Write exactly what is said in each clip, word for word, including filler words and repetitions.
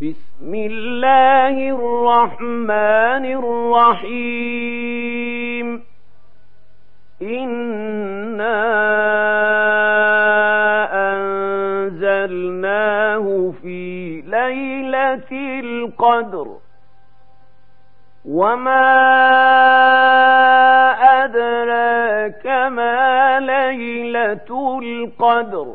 بسم الله الرحمن الرحيم إنا أنزلناه في ليلة القدر وما أدراك ما ليلة القدر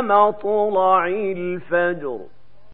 مطلع الفجر.